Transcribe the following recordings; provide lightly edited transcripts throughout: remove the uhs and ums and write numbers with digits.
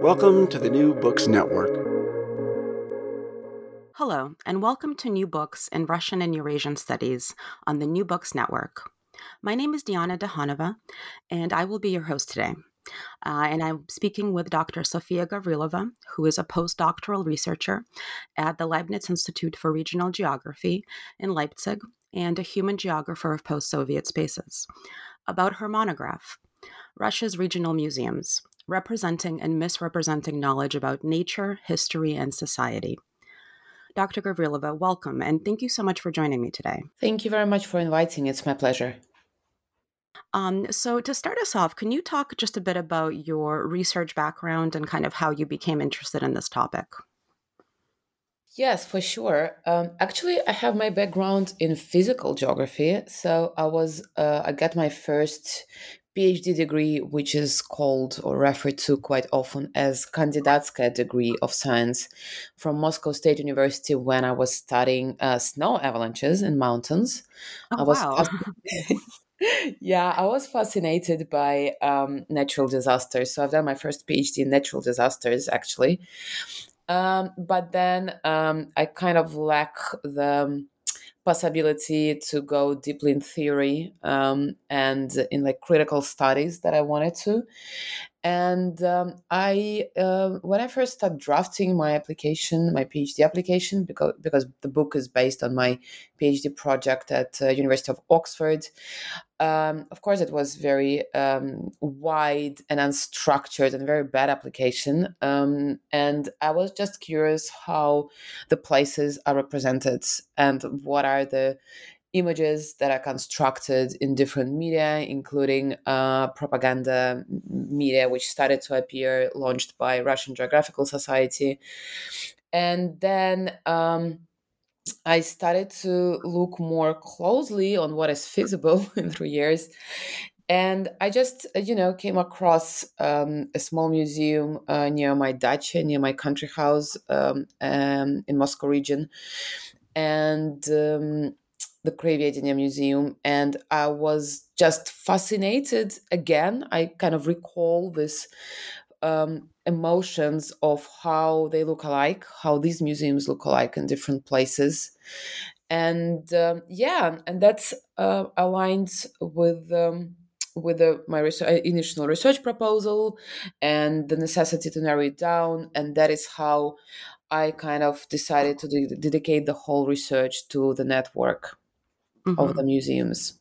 Welcome to the New Books Network. Hello, and welcome to New Books in Russian and Eurasian Studies on the New Books Network. My name is Diana Dehanova, and I will be your host today. And I'm speaking with Dr. Sofia Gavrilova, who is a postdoctoral researcher at the Leibniz Institute for Regional Geography in Leipzig and a human geographer of post-Soviet spaces, about her monograph, Russia's Regional Museums, Representing and Misrepresenting Knowledge About Nature, History, and Society. Dr. Gavrilova, welcome, and thank you so much for joining me today. Thank you very much for inviting me. It's my pleasure. So to start us off, can you talk just a bit about your research background and kind of how you became interested in this topic? Yes, for sure. Actually, I have my background in physical geography. So I got my first PhD degree, which is called or referred to quite often as Kandidatskaya degree of science from Moscow State University when I was studying snow avalanches and mountains. I was fascinated by natural disasters. So I've done my first PhD in natural disasters, actually. But then I kind of lack the possibility to go deeply in theory and in like critical studies that I wanted to. And when I first started drafting my application, my PhD application, because the book is based on my PhD project at University of Oxford, of course, it was very wide and unstructured and very bad application. And I was just curious how the places are represented and what are the images that are constructed in different media, including propaganda media, which started to appear, launched by Russian Geographical Society. And then I started to look more closely on what is feasible in 3 years. And I just, came across a small museum near my dacha, near my country house in Moscow region. And the Kraevedenie Museum, and I was just fascinated again. I kind of recall this emotions of how they look alike, how these museums look alike in different places. And and that's aligned with my initial research proposal and the necessity to narrow it down. And that is how I kind of decided to dedicate the whole research to the network of the museums.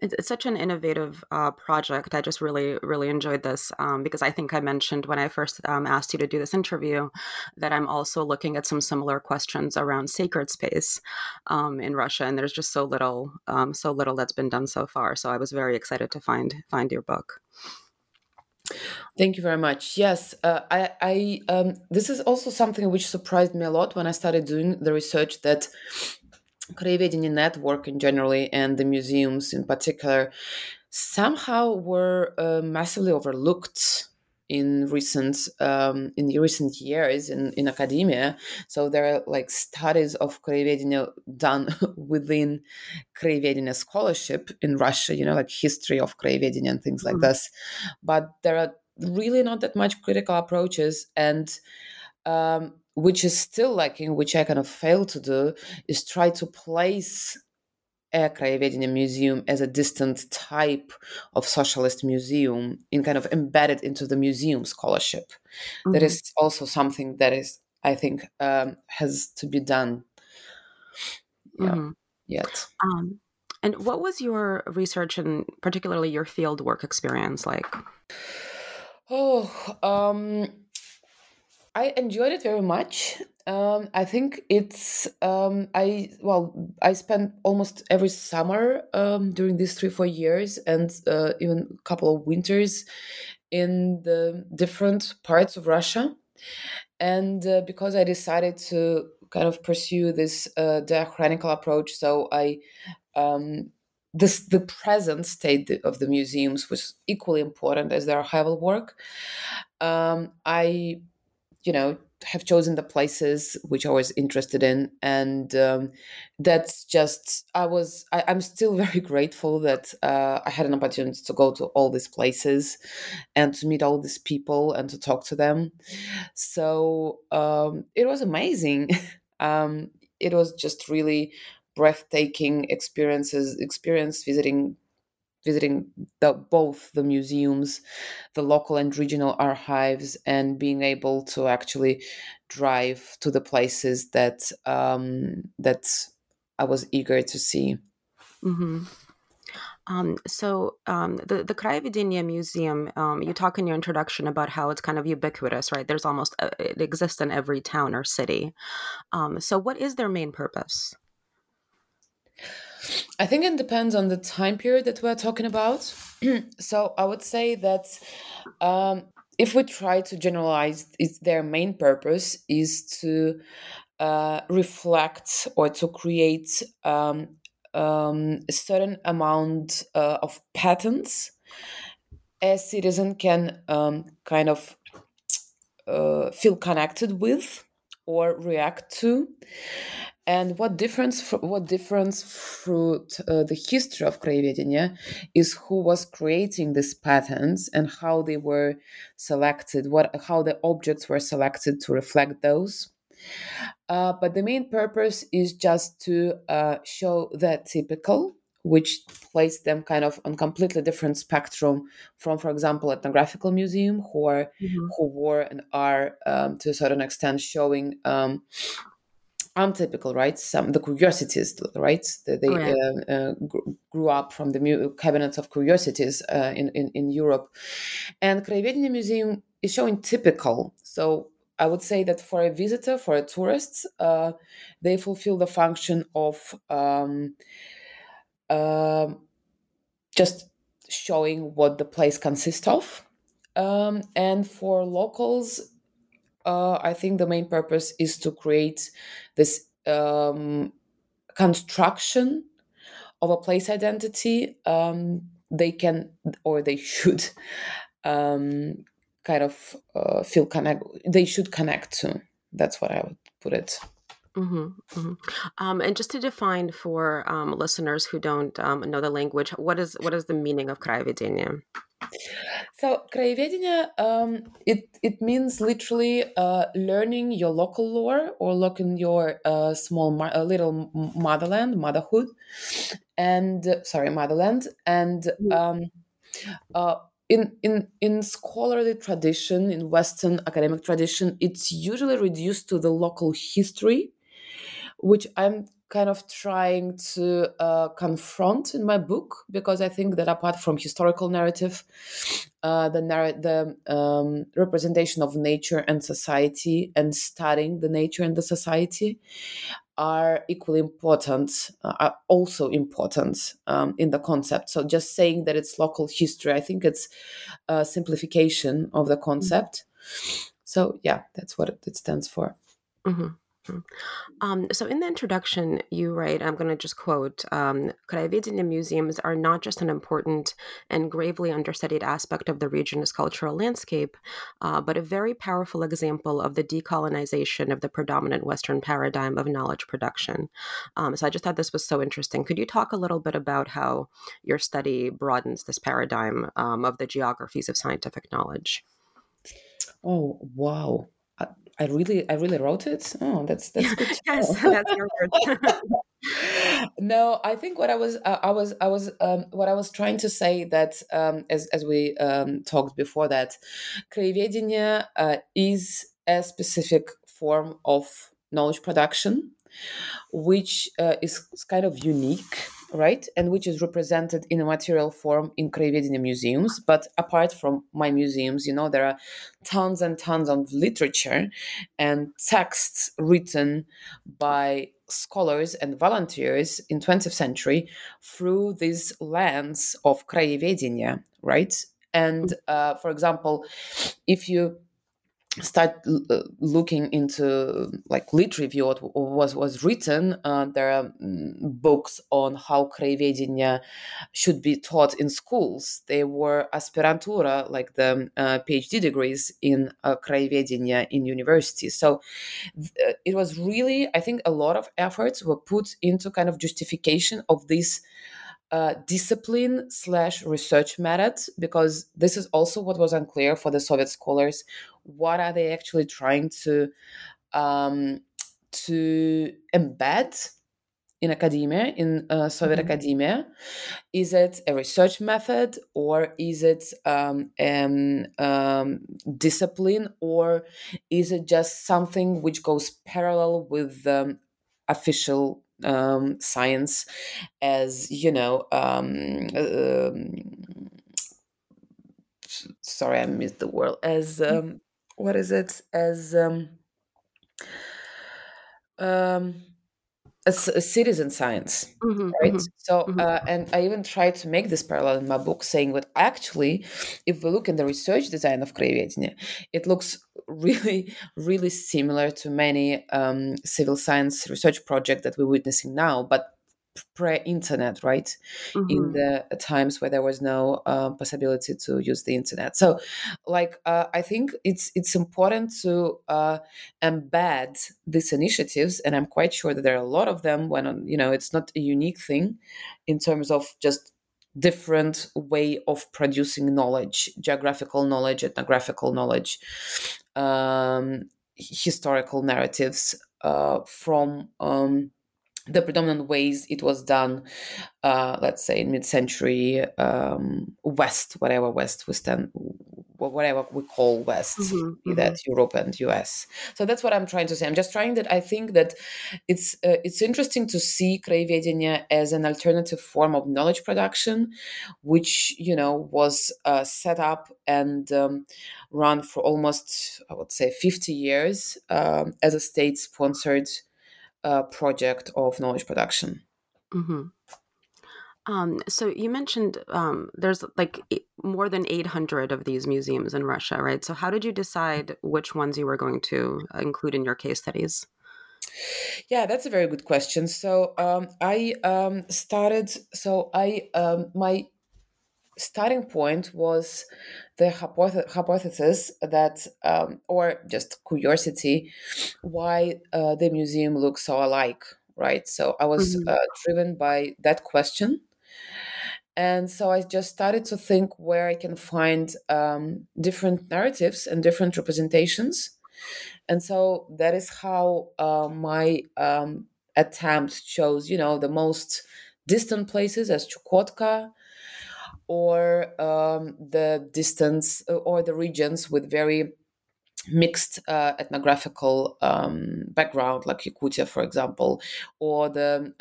It's such an innovative project. I just really, really enjoyed this because I think I mentioned when I first asked you to do this interview that I'm also looking at some similar questions around sacred space in Russia, and there's just so little that's been done so far. So I was very excited to find your book. Thank you very much. Yes, this is also something which surprised me a lot when I started doing the research, that Kraevedenie network in generally and the museums in particular somehow were massively overlooked in recent years in academia. So there are like studies of Kraevedenie done within Kraevedenie scholarship in Russia, like history of Kraevedenie and things like this. But there are really not that much critical approaches, and which is still lacking, which I kind of failed to do, is try to place a Kraevedenie museum as a distant type of socialist museum in kind of embedded into the museum scholarship. That is also something that is, I think, has to be done yet. And what was your research and particularly your field work experience like? I enjoyed it very much. I think it's, I spent almost every summer during these 3-4 years and even a couple of winters in the different parts of Russia. And because I decided to kind of pursue this diachronical approach, so I the present state of the museums was equally important as their archival work. I you know, have chosen the places which I was interested in. And that's just, I'm still very grateful that I had an opportunity to go to all these places and to meet all these people and to talk to them. So it was amazing. It was just really breathtaking experience visiting both the museums, the local and regional archives, and being able to actually drive to the places that that I was eager to see. Mm-hmm. The Kraevedenie Museum, you talk in your introduction about how it's kind of ubiquitous, right? There's almost, it exists in every town or city. So what is their main purpose? I think it depends on the time period that we're talking about. So I would say that if we try to generalize, it's their main purpose is to reflect or to create a certain amount of patterns a citizen can kind of feel connected with or react to. And what difference through the history of Kraevedenie is who was creating these patterns and how they were selected, how the objects were selected to reflect those. But the main purpose is just to show the typical, which placed them kind of on completely different spectrum from, for example, ethnographical museum, who were and are to a certain extent showing untypical, right? The curiosities, right? They grew up from the cabinets of curiosities in Europe, and Kraevedenie Museum is showing typical. So I would say that for a visitor, for a tourist, they fulfill the function of just showing what the place consists of, and for locals. I think the main purpose is to create this construction of a place identity. They can, or they should, kind of feel connect. They should connect to. That's what I would put it. Mm-hmm, mm-hmm. And just to define for listeners who don't know the language, what is the meaning of Kraevedenie? So Kraevedenie, it means literally learning your local lore or learning your little motherland, and in scholarly tradition, in Western academic tradition, it's usually reduced to the local history, which I'm kind of trying to confront in my book, because I think that apart from historical narrative, the representation of nature and society and studying the nature and the society are equally important, are also important in the concept. So just saying that it's local history, I think it's a simplification of the concept. So yeah, that's what it stands for. Mm-hmm. So in the introduction, you write, I'm going to just quote, Kraevedenie museums are not just an important and gravely understudied aspect of the region's cultural landscape, but a very powerful example of the decolonization of the predominant Western paradigm of knowledge production. So I just thought this was so interesting. Could you talk a little bit about how your study broadens this paradigm of the geographies of scientific knowledge? Oh, wow. I really wrote it. Oh, that's good. Yes, that's your word. No, I think what I was trying to say that as we talked before, that Kraevedenie is a specific form of knowledge production, which is kind of unique, right? And which is represented in a material form in Kraevedenie museums. But apart from my museums, you know, there are tons and tons of literature and texts written by scholars and volunteers in 20th century through this lens of Kraevedenie, right? And for example, if you start looking into like literary view of what was written, there are books on how kraevedenie should be taught in schools. They were aspirantura, like the PhD degrees in kraevedenie in universities. So it was really, I think, a lot of efforts were put into kind of justification of this discipline / research method, because this is also what was unclear for the Soviet scholars. What are they actually trying to embed in academia, in Soviet academia? Is it a research method, or is it discipline, or is it just something which goes parallel with the official science, as you know? Sorry, I missed the word. As what is it? As a citizen science, right? So, and I even tried to make this parallel in my book, saying that actually, if we look in the research design of kraevedenie, it looks really similar to many civil science research projects that we're witnessing now, but pre-internet, right? In the times where there was no possibility to use the internet. So, like, I think it's important to embed these initiatives, and I'm quite sure that there are a lot of them. When, you know, it's not a unique thing in terms of just different way of producing knowledge, geographical knowledge, ethnographical knowledge, historical narratives from the predominant ways it was done, let's say in mid-century West, whatever West we stand, whatever we call West, be that Europe and US. So that's what I'm trying to say. I'm just trying that. I think that it's interesting to see kraevedenie as an alternative form of knowledge production, which, you know, was set up and run for almost, I would say, 50 years as a state-sponsored project of knowledge production. So you mentioned there's like more than 800 of these museums in Russia, right? So how did you decide which ones you were going to include in your case studies? Yeah, that's a very good question. So my starting point was the hypothesis that, or just curiosity, why the museum looks so alike, right? So I was driven by that question. And so I just started to think where I can find different narratives and different representations. And so that is how my attempt chose, you know, the most distant places as Chukotka, or the distance or the regions with very mixed ethnographical background, like Yakutia, for example, or the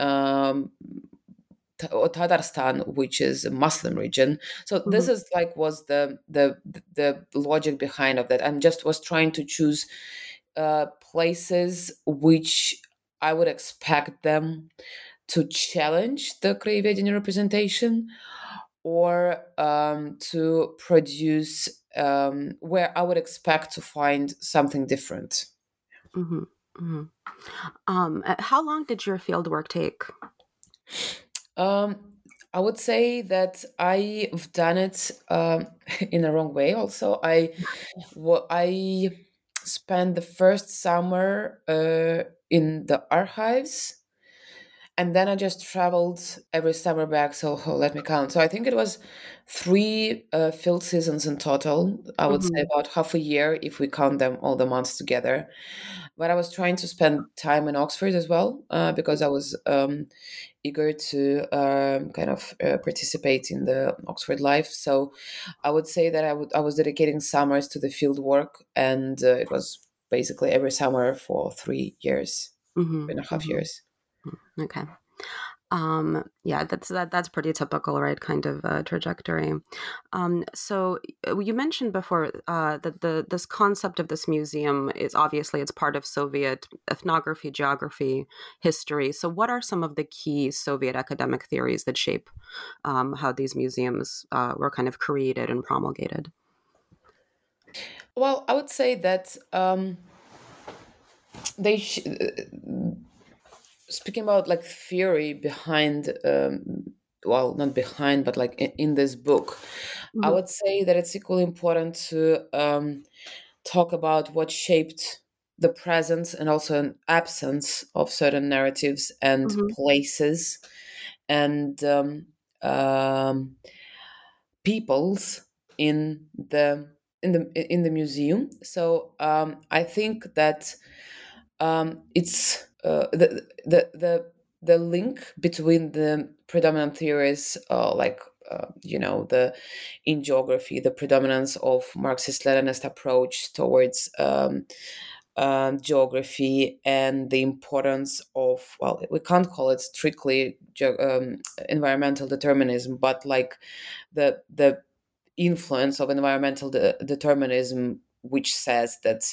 Tatarstan, which is a Muslim region. So this is like was the logic behind of that. I'm just was trying to choose places which I would expect them to challenge the kraevedenie representation, or to produce where I would expect to find something different. How long did your field work take? I would say that I've done it in the wrong way. Also, I spent the first summer in the archives. And then I just traveled every summer back, so let me count. So I think it was 3 field seasons in total. I would say about half a year if we count them all the months together. But I was trying to spend time in Oxford as well, because I was eager to kind of participate in the Oxford life. So I would say that I was dedicating summers to the field work, and it was basically every summer for 3 years, 3.5 years. Okay. Yeah, that's pretty typical, right? Kind of trajectory. So you mentioned before that this concept of this museum is obviously it's part of Soviet ethnography, geography, history. So what are some of the key Soviet academic theories that shape how these museums were kind of created and promulgated? Well, I would say that speaking about like theory behind, well, not behind, but like in this book, I would say that it's equally important to talk about what shaped the presence and also an absence of certain narratives and places and peoples in the museum. So I think that it's the link between the predominant theories, like you know, in geography, the predominance of Marxist-Leninist approach towards geography, and the importance of, well, we can't call it strictly environmental determinism, but like the influence of environmental determinism, which says that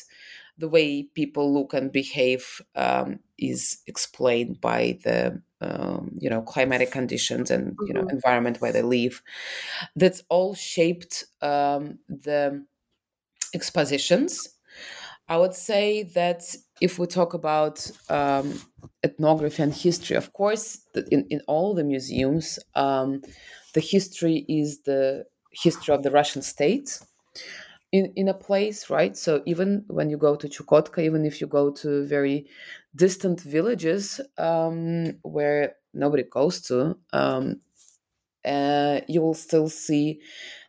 the way people look and behave is explained by the you know, climatic conditions and you know, environment where they live. That's all shaped the expositions. I would say that if we talk about ethnography and history, of course, in all the museums, the history is the history of the Russian state in a place, right? So even when you go to Chukotka, even if you go to very distant villages where nobody goes to, you will still see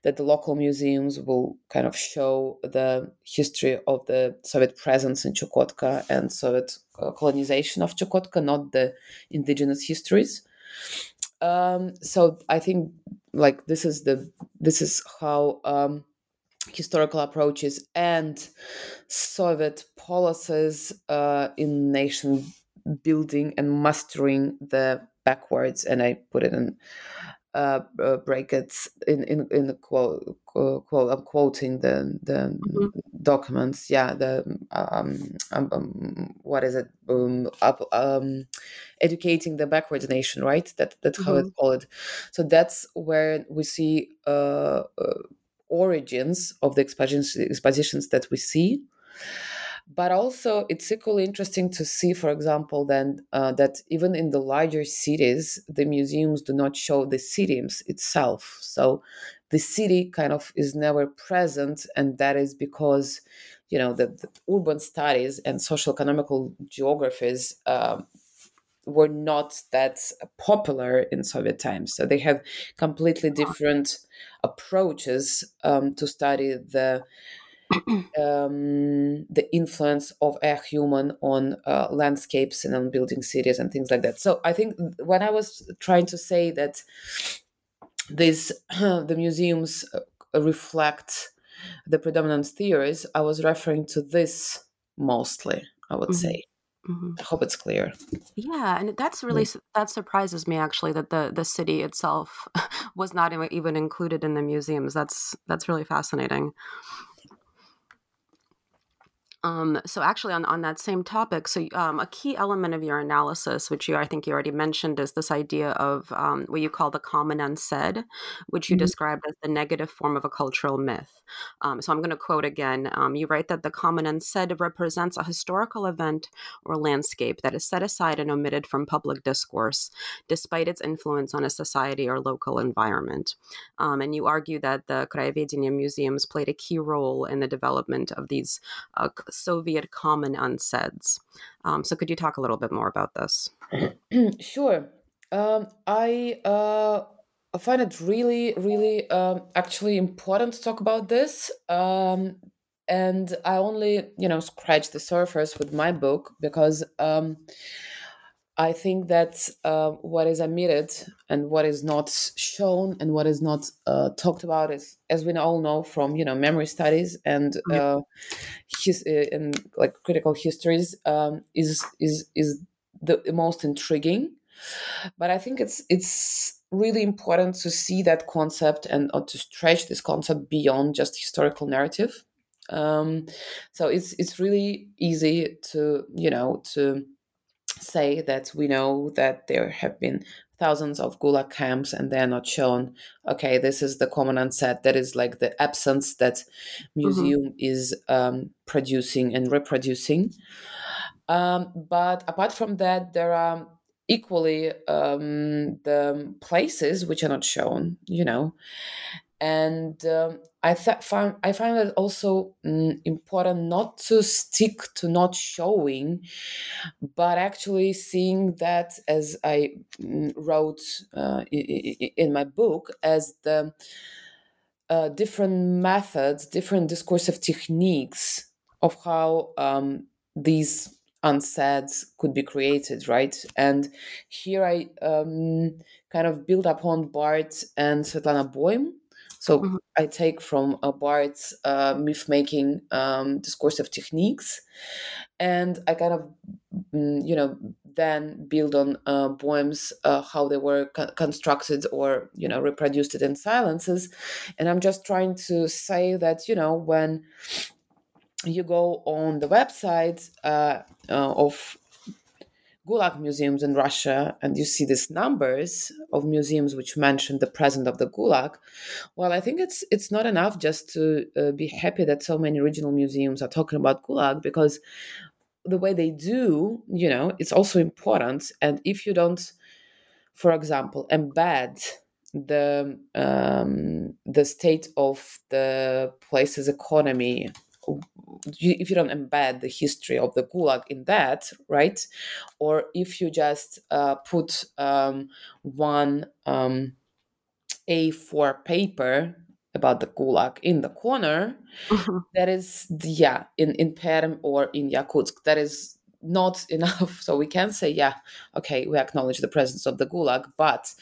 that the local museums will kind of show the history of the Soviet presence in Chukotka and Soviet colonization of Chukotka, not the indigenous histories. So I think like this is how historical approaches and Soviet policies in nation building and mastering the backwards, and I put it in brackets in the quote. I'm quoting the documents. Yeah, the what is it? Educating the backwards nation, right? That's how it's called. So that's where we see origins of the expositions that we see. But also, it's equally interesting to see, for example, then that even in the larger cities, the museums do not show the city itself. So the city kind of is never present, and that is because, you know, the urban studies and socio-economical geographies were not that popular in Soviet times. So they have completely different approaches to study the influence of a human on landscapes and on building cities and things like that. So I think when I was trying to say that the museums reflect the predominant theories, I was referring to this mostly, I would say. I hope it's clear. Yeah, and that's really that surprises me actually, that the city itself was not even included in the museums. That's really fascinating. So actually on that same topic, so a key element of your analysis, which I think you already mentioned, is this idea of what you call the common unsaid, which you described as the negative form of a cultural myth. So I'm going to quote again. You write that the common unsaid represents a historical event or landscape that is set aside and omitted from public discourse, despite its influence on a society or local environment. And you argue that the kraevedenie museums played a key role in the development of these Soviet common unsaids. So could you talk a little bit more about this? Sure. I find it really, really actually important to talk about this. And I only, you know, scratched the surface with my book because I think that what is omitted and what is not shown and what is not talked about is, as we all know from, you know, memory studies and and like critical histories, is the most intriguing. But I think it's really important to see that concept and to stretch this concept beyond just historical narrative. So it's really easy to, you know, to say that we know that there have been thousands of gulag camps and they're not shown. Okay, this is the common onset. That is like the absence that museum is producing and reproducing. But apart from that, there are equally the places which are not shown, you know. And I find it also important not to stick to not showing, but actually seeing that, as I wrote in my book, as the different methods, different discursive techniques of how these unsaid could be created, right? And here I kind of build upon Barthes and Svetlana Boym. So I take from Barthes' myth-making discursive techniques, and I kind of, you know, then build on Bohm's how they were constructed or, you know, reproduced in silences. And I'm just trying to say that, you know, when you go on the website of Gulag museums in Russia, and you see these numbers of museums which mention the presence of the Gulag. Well, I think it's not enough just to be happy that so many regional museums are talking about Gulag, because the way they do, you know, it's also important. And if you don't, for example, embed the state of the place's economy, if you don't embed the history of the Gulag in that, right? Or if you just put one A4 paper about the Gulag in the corner, that is, yeah, in Perm or in Yakutsk, that is not enough. So we can say, yeah, okay, we acknowledge the presence of the Gulag, but,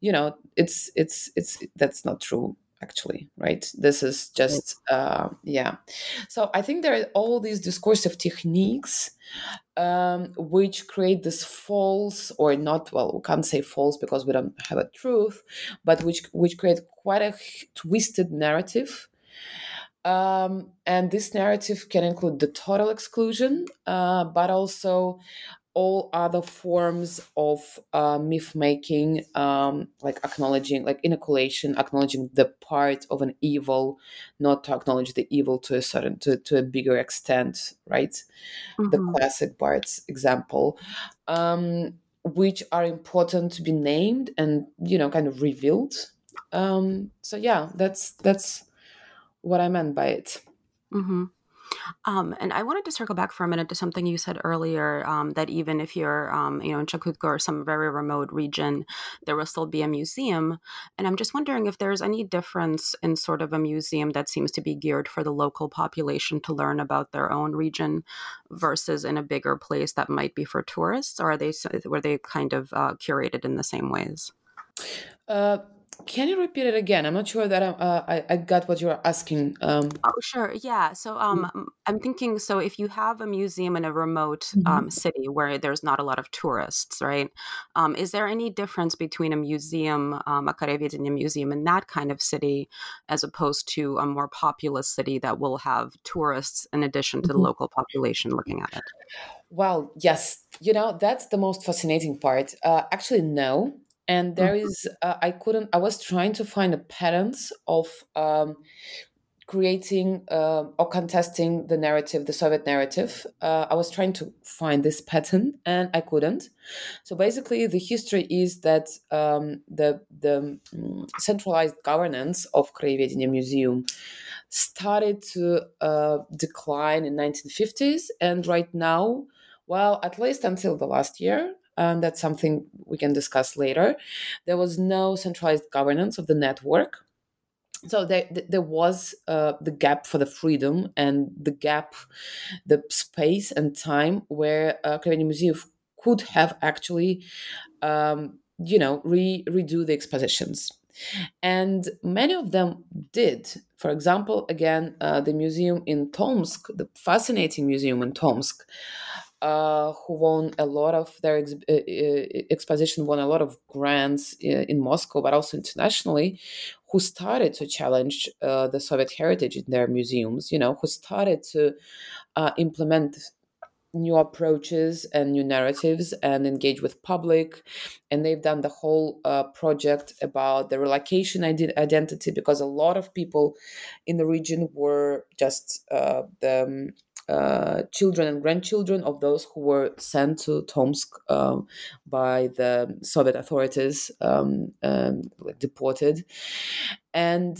you know, that's not true. Actually, right? This is just, yeah. So I think there are all these discursive techniques which create this false, or not, well, we can't say false because we don't have a truth, but which create quite a twisted narrative. And this narrative can include the total exclusion, but also all other forms of myth-making, like acknowledging, like inoculation, acknowledging the part of an evil, not to acknowledge the evil to a bigger extent, right? The classic Barthes example, which are important to be named and, you know, kind of revealed. So yeah, that's what I meant by it. And I wanted to circle back for a minute to something you said earlier, that even if you're, you know, in Chukotka or some very remote region, there will still be a museum. And I'm just wondering if there's any difference in sort of a museum that seems to be geared for the local population to learn about their own region versus in a bigger place that might be for tourists, or were they kind of curated in the same ways? Can you repeat it again? I'm not sure that I got what you're asking. Oh, sure. Yeah. So I'm thinking, so if you have a museum in a remote city where there's not a lot of tourists, right? Is there any difference between a museum, a kraevedenie museum in that kind of city, as opposed to a more populous city that will have tourists in addition to the local population looking at it? Well, yes. You know, that's the most fascinating part. Actually, no. And there is, I was trying to find a patterns of creating or contesting the narrative, the Soviet narrative. I was trying to find this pattern and I couldn't. So basically the history is that the centralized governance of Kraevedenie Museum started to decline in 1950s. And right now, well, at least until the last year, that's something we can discuss later. There was no centralized governance of the network. So there was the gap for the freedom and the gap, the space and time where Kraevedenie Museum could have actually, you know, redo the expositions. And many of them did. For example, again, the museum in Tomsk, the fascinating museum in Tomsk, who won a lot of their exposition, won a lot of grants in Moscow, but also internationally, who started to challenge the Soviet heritage in their museums, you know, who started to implement new approaches and new narratives and engage with public. And they've done the whole project about the relocation identity, because a lot of people in the region were just the children and grandchildren of those who were sent to Tomsk by the Soviet authorities, deported. And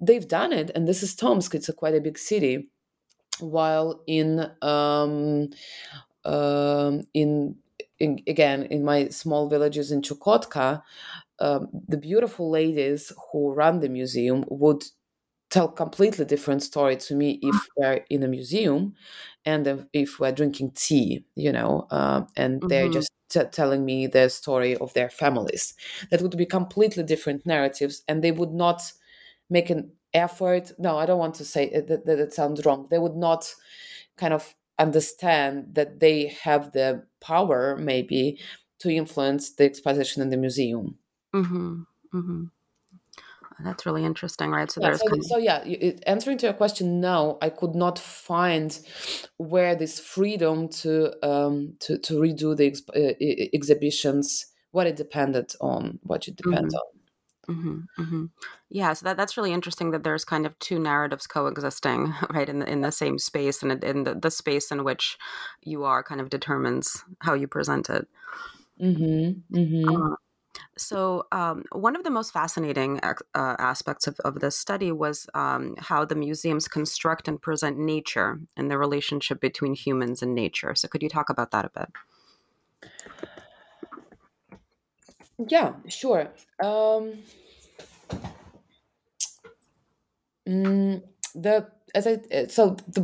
they've done it. And this is Tomsk. It's quite a big city. While in my small villages in Chukotka, the beautiful ladies who run the museum would tell completely different story to me if we're in a museum and if we're drinking tea, and mm-hmm. they're just telling me their story of their families. That would be completely different narratives, and they would not make an effort. No, I don't want to say that it sounds wrong. They would not kind of understand that they have the power maybe to influence the exposition in the museum. Mm-hmm. Mm-hmm. That's really interesting, right? Answering to your question, no, I could not find where this freedom to redo the exhibitions, what it depended on, Mm-hmm. Mm-hmm. Mm-hmm. Yeah, so that's really interesting that there's kind of two narratives coexisting, right, in the same space, and in the space in which you are kind of determines how you present it. Mm-hmm. Mm-hmm. So one of the most fascinating aspects of this study was how the museums construct and present nature and the relationship between humans and nature. So could you talk about that a bit? Yeah, sure. The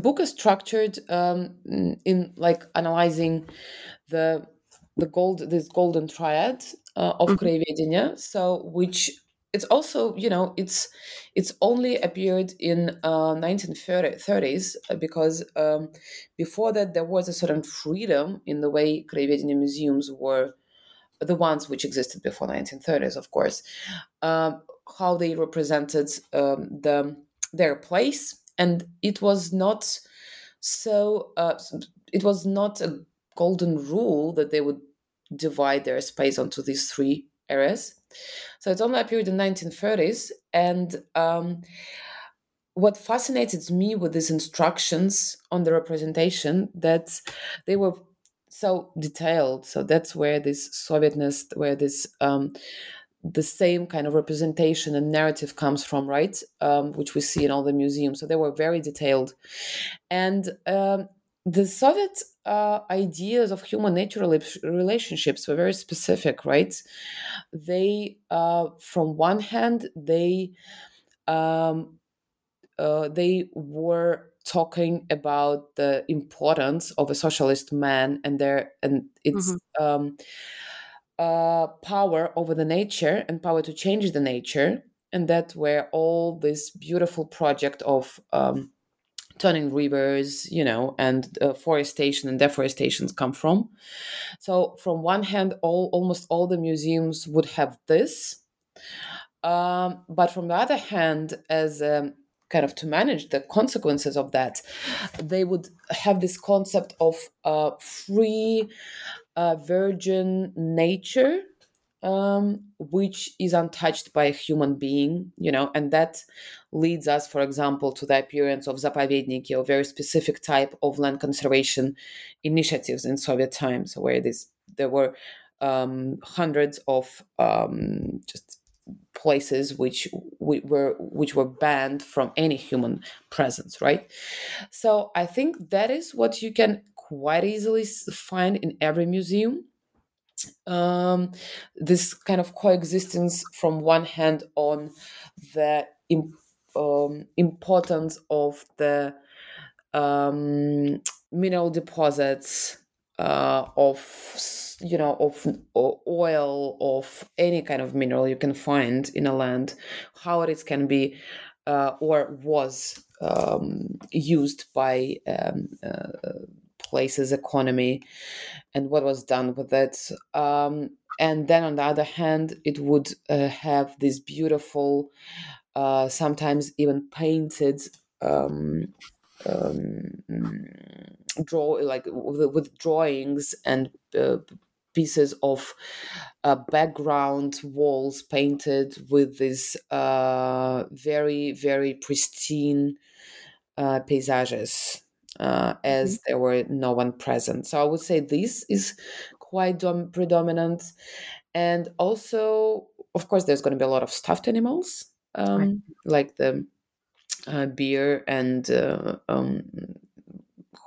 book is structured in like analyzing this golden triad of kraevedenie, so which it's also it's only appeared in 1930s, because before that there was a certain freedom in the way kraevedenie museums were, the ones which existed before 1930s, of course, how they represented their place, and it was not a golden rule that they would divide their space onto these three areas. So it's only appeared in 1930s. And what fascinated me with these instructions on the representation, that they were so detailed. So that's where this Sovietness, where this the same kind of representation and narrative comes from, right? Which we see in all the museums. So they were very detailed. And the Soviet ideas of human nature relationships were very specific, right? They, from one hand, they were talking about the importance of a socialist man and its mm-hmm. Power over the nature and power to change the nature, and that where all this beautiful project of turning rivers, and forestation and deforestation come from. So from one hand, almost all the museums would have this. But from the other hand, as kind of to manage the consequences of that, they would have this concept of free, virgin nature, which is untouched by a human being, and that leads us, for example, to the appearance of zapovedniki, or very specific type of land conservation initiatives in Soviet times, where there were hundreds of just places which were banned from any human presence, right? So I think that is what you can quite easily find in every museum. This kind of coexistence from one hand on the importance of the mineral deposits, of oil, of any kind of mineral you can find in a land, how it can be or was used by places, economy, and what was done with it. And then on the other hand, it would have this beautiful, sometimes even painted with drawings and pieces of background walls painted with these very, very pristine paisages, as mm-hmm. there were no one present. So I would say this is quite predominant. And also, of course, there's going to be a lot of stuffed animals, right. like the bear and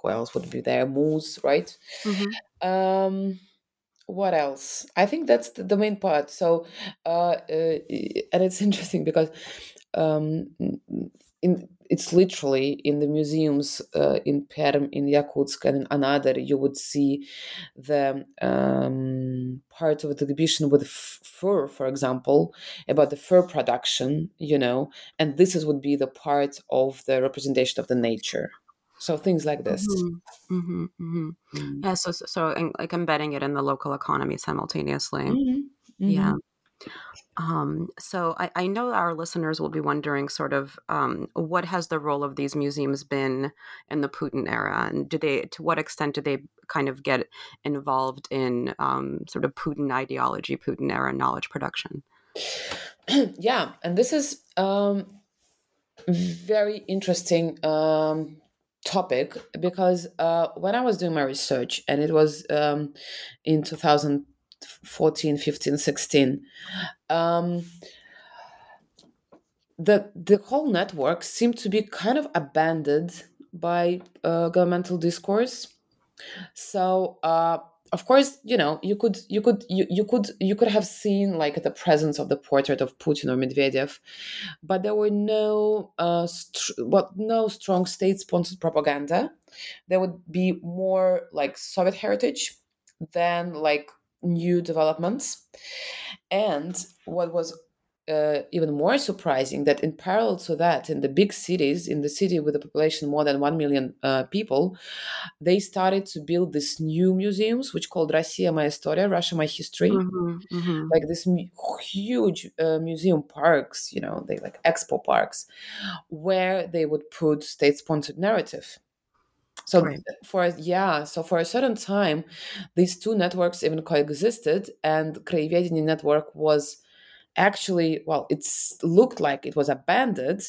who else would be there? Moose, right? Mm-hmm. What else? I think that's the main part. So, and it's interesting because it's literally in the museums in Perm, in Yakutsk, and in Anadir, you would see the part of the exhibition with fur, for example, about the fur production, and this would be the part of the representation of the nature. So things like this. Mm-hmm, mm-hmm, mm-hmm. Mm-hmm. Yeah, so like embedding it in the local economy simultaneously. Mm-hmm, mm-hmm. Yeah. So I know our listeners will be wondering sort of what has the role of these museums been in the Putin era? And to what extent do they kind of get involved in sort of Putin ideology, Putin era knowledge production? Yeah. And this is very interesting topic, because when I was doing my research, and it was in 2014, 15, 16, the whole network seemed to be kind of abandoned by governmental discourse. So of course, you could have seen like the presence of the portrait of Putin or Medvedev, but there were no strong state-sponsored propaganda. There would be more like Soviet heritage than like new developments. And what was even more surprising, that in parallel to that, in the big cities, in the city with a population more than 1 million people, they started to build these new museums, which called Russia My Story, Russia My History, mm-hmm, mm-hmm. like this huge museum parks, they like expo parks, where they would put state-sponsored narrative. So right. For a certain time, these two networks even coexisted, and Kraevedenie network was actually, it looked like it was abandoned,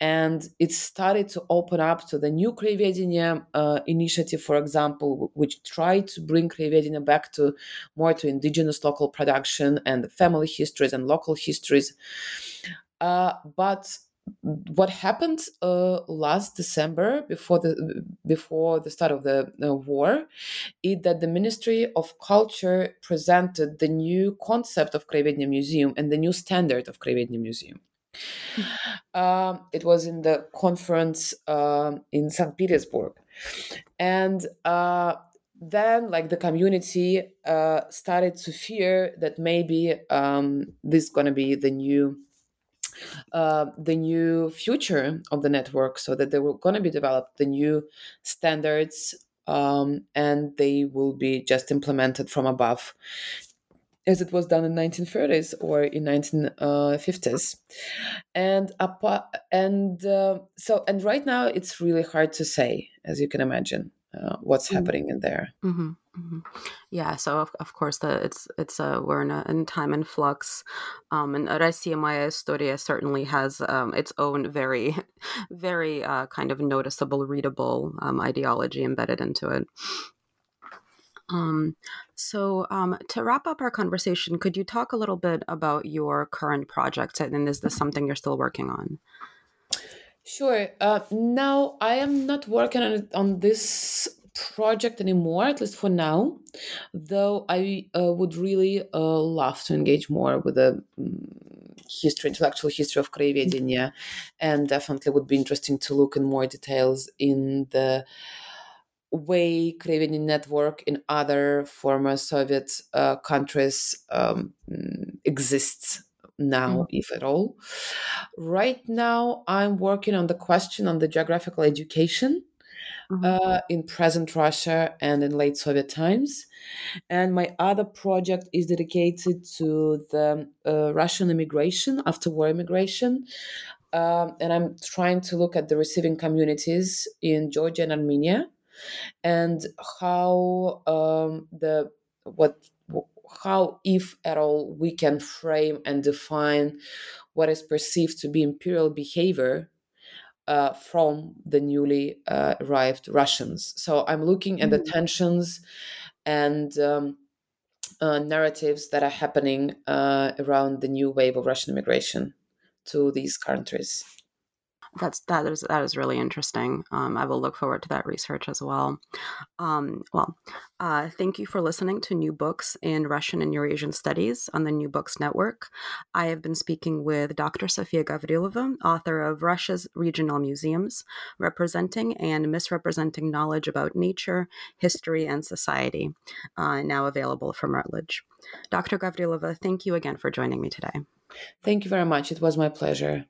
and it started to open up to the new Kraevedenie initiative, for example, which tried to bring Kraevedenie back to more to indigenous local production and family histories and local histories. But what happened last December, before the start of the war, is that the Ministry of Culture presented the new concept of Kraevedenie Museum and the new standard of Kraevedenie Museum. Mm-hmm. It was in the conference in St. Petersburg, and then like the community started to fear that maybe this is going to be the new future of the network, so that they were going to be developed the new standards, and they will be just implemented from above, as it was done in 1930s or in 1950s. And right now it's really hard to say, as you can imagine, what's happening in there. Mm-hmm. Mm-hmm. Yeah, so of course we're in time in flux, and Russia My Historia certainly has its own very, very kind of noticeable, readable ideology embedded into it. To wrap up our conversation, could you talk a little bit about your current project, and is this something you're still working on? Sure. No, I am not working on this project anymore, at least for now, though I would really love to engage more with the intellectual history of Kraevedenie, and definitely would be interesting to look in more details in the way Kraevedenie network in other former Soviet countries exists now, if at all. Right now, I'm working on the question on the geographical education in present Russia and in late Soviet times. And my other project is dedicated to the Russian immigration, after-war immigration. And I'm trying to look at the receiving communities in Georgia and Armenia, and how how, if at all, we can frame and define what is perceived to be imperial behavior from the newly arrived Russians. So I'm looking at the tensions and narratives that are happening around the new wave of Russian immigration to these countries. That is really interesting. I will look forward to that research as well. Thank you for listening to New Books in Russian and Eurasian Studies on the New Books Network. I have been speaking with Dr. Sofia Gavrilova, author of Russia's Regional Museums, Representing and Misrepresenting Knowledge About Nature, History, and Society, now available from Routledge. Dr. Gavrilova, thank you again for joining me today. Thank you very much. It was my pleasure.